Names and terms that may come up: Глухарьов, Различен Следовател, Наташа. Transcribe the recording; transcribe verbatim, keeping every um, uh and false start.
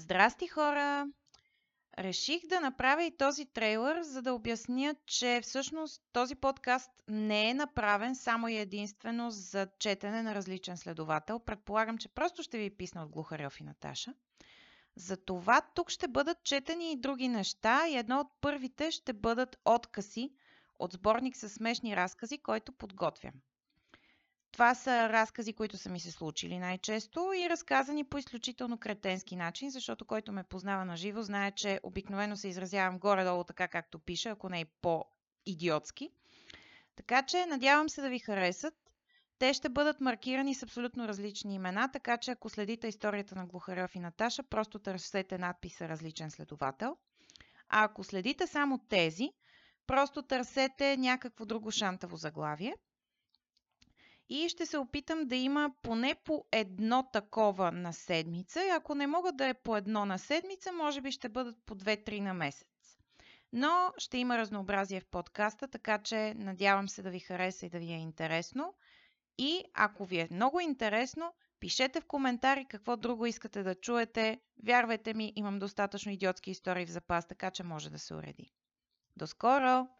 Здрасти, хора! Реших да направя и този трейлър, за да обясня, че всъщност този подкаст не е направен само и единствено за четене на Различен следовател. Предполагам, че просто ще ви писна от Глухарьов и Наташа. Затова тук ще бъдат четени и други неща и едно от първите ще бъдат откъси от сборник със смешни разкази, който подготвям. Това са разкази, които са ми се случили най-често и разказани по изключително кретенски начин, защото който ме познава наживо знае, че обикновено се изразявам горе-долу така, както пиша, ако не и по-идиотски. Така че надявам се да ви харесат. Те ще бъдат маркирани с абсолютно различни имена, така че ако следите историята на Глухарьов и Наташа, просто търсете надписа Различен следовател. А ако следите само тези, просто търсете някакво друго шантаво заглавие. И ще се опитам да има поне по едно такова на седмица. Ако не мога да е по едно на седмица, може би ще бъдат по две-три на месец. Но ще има разнообразие в подкаста, така че надявам се да ви хареса и да ви е интересно. И ако ви е много интересно, пишете в коментари какво друго искате да чуете. Вярвайте ми, имам достатъчно идиотски истории в запас, така че може да се уреди. До скоро!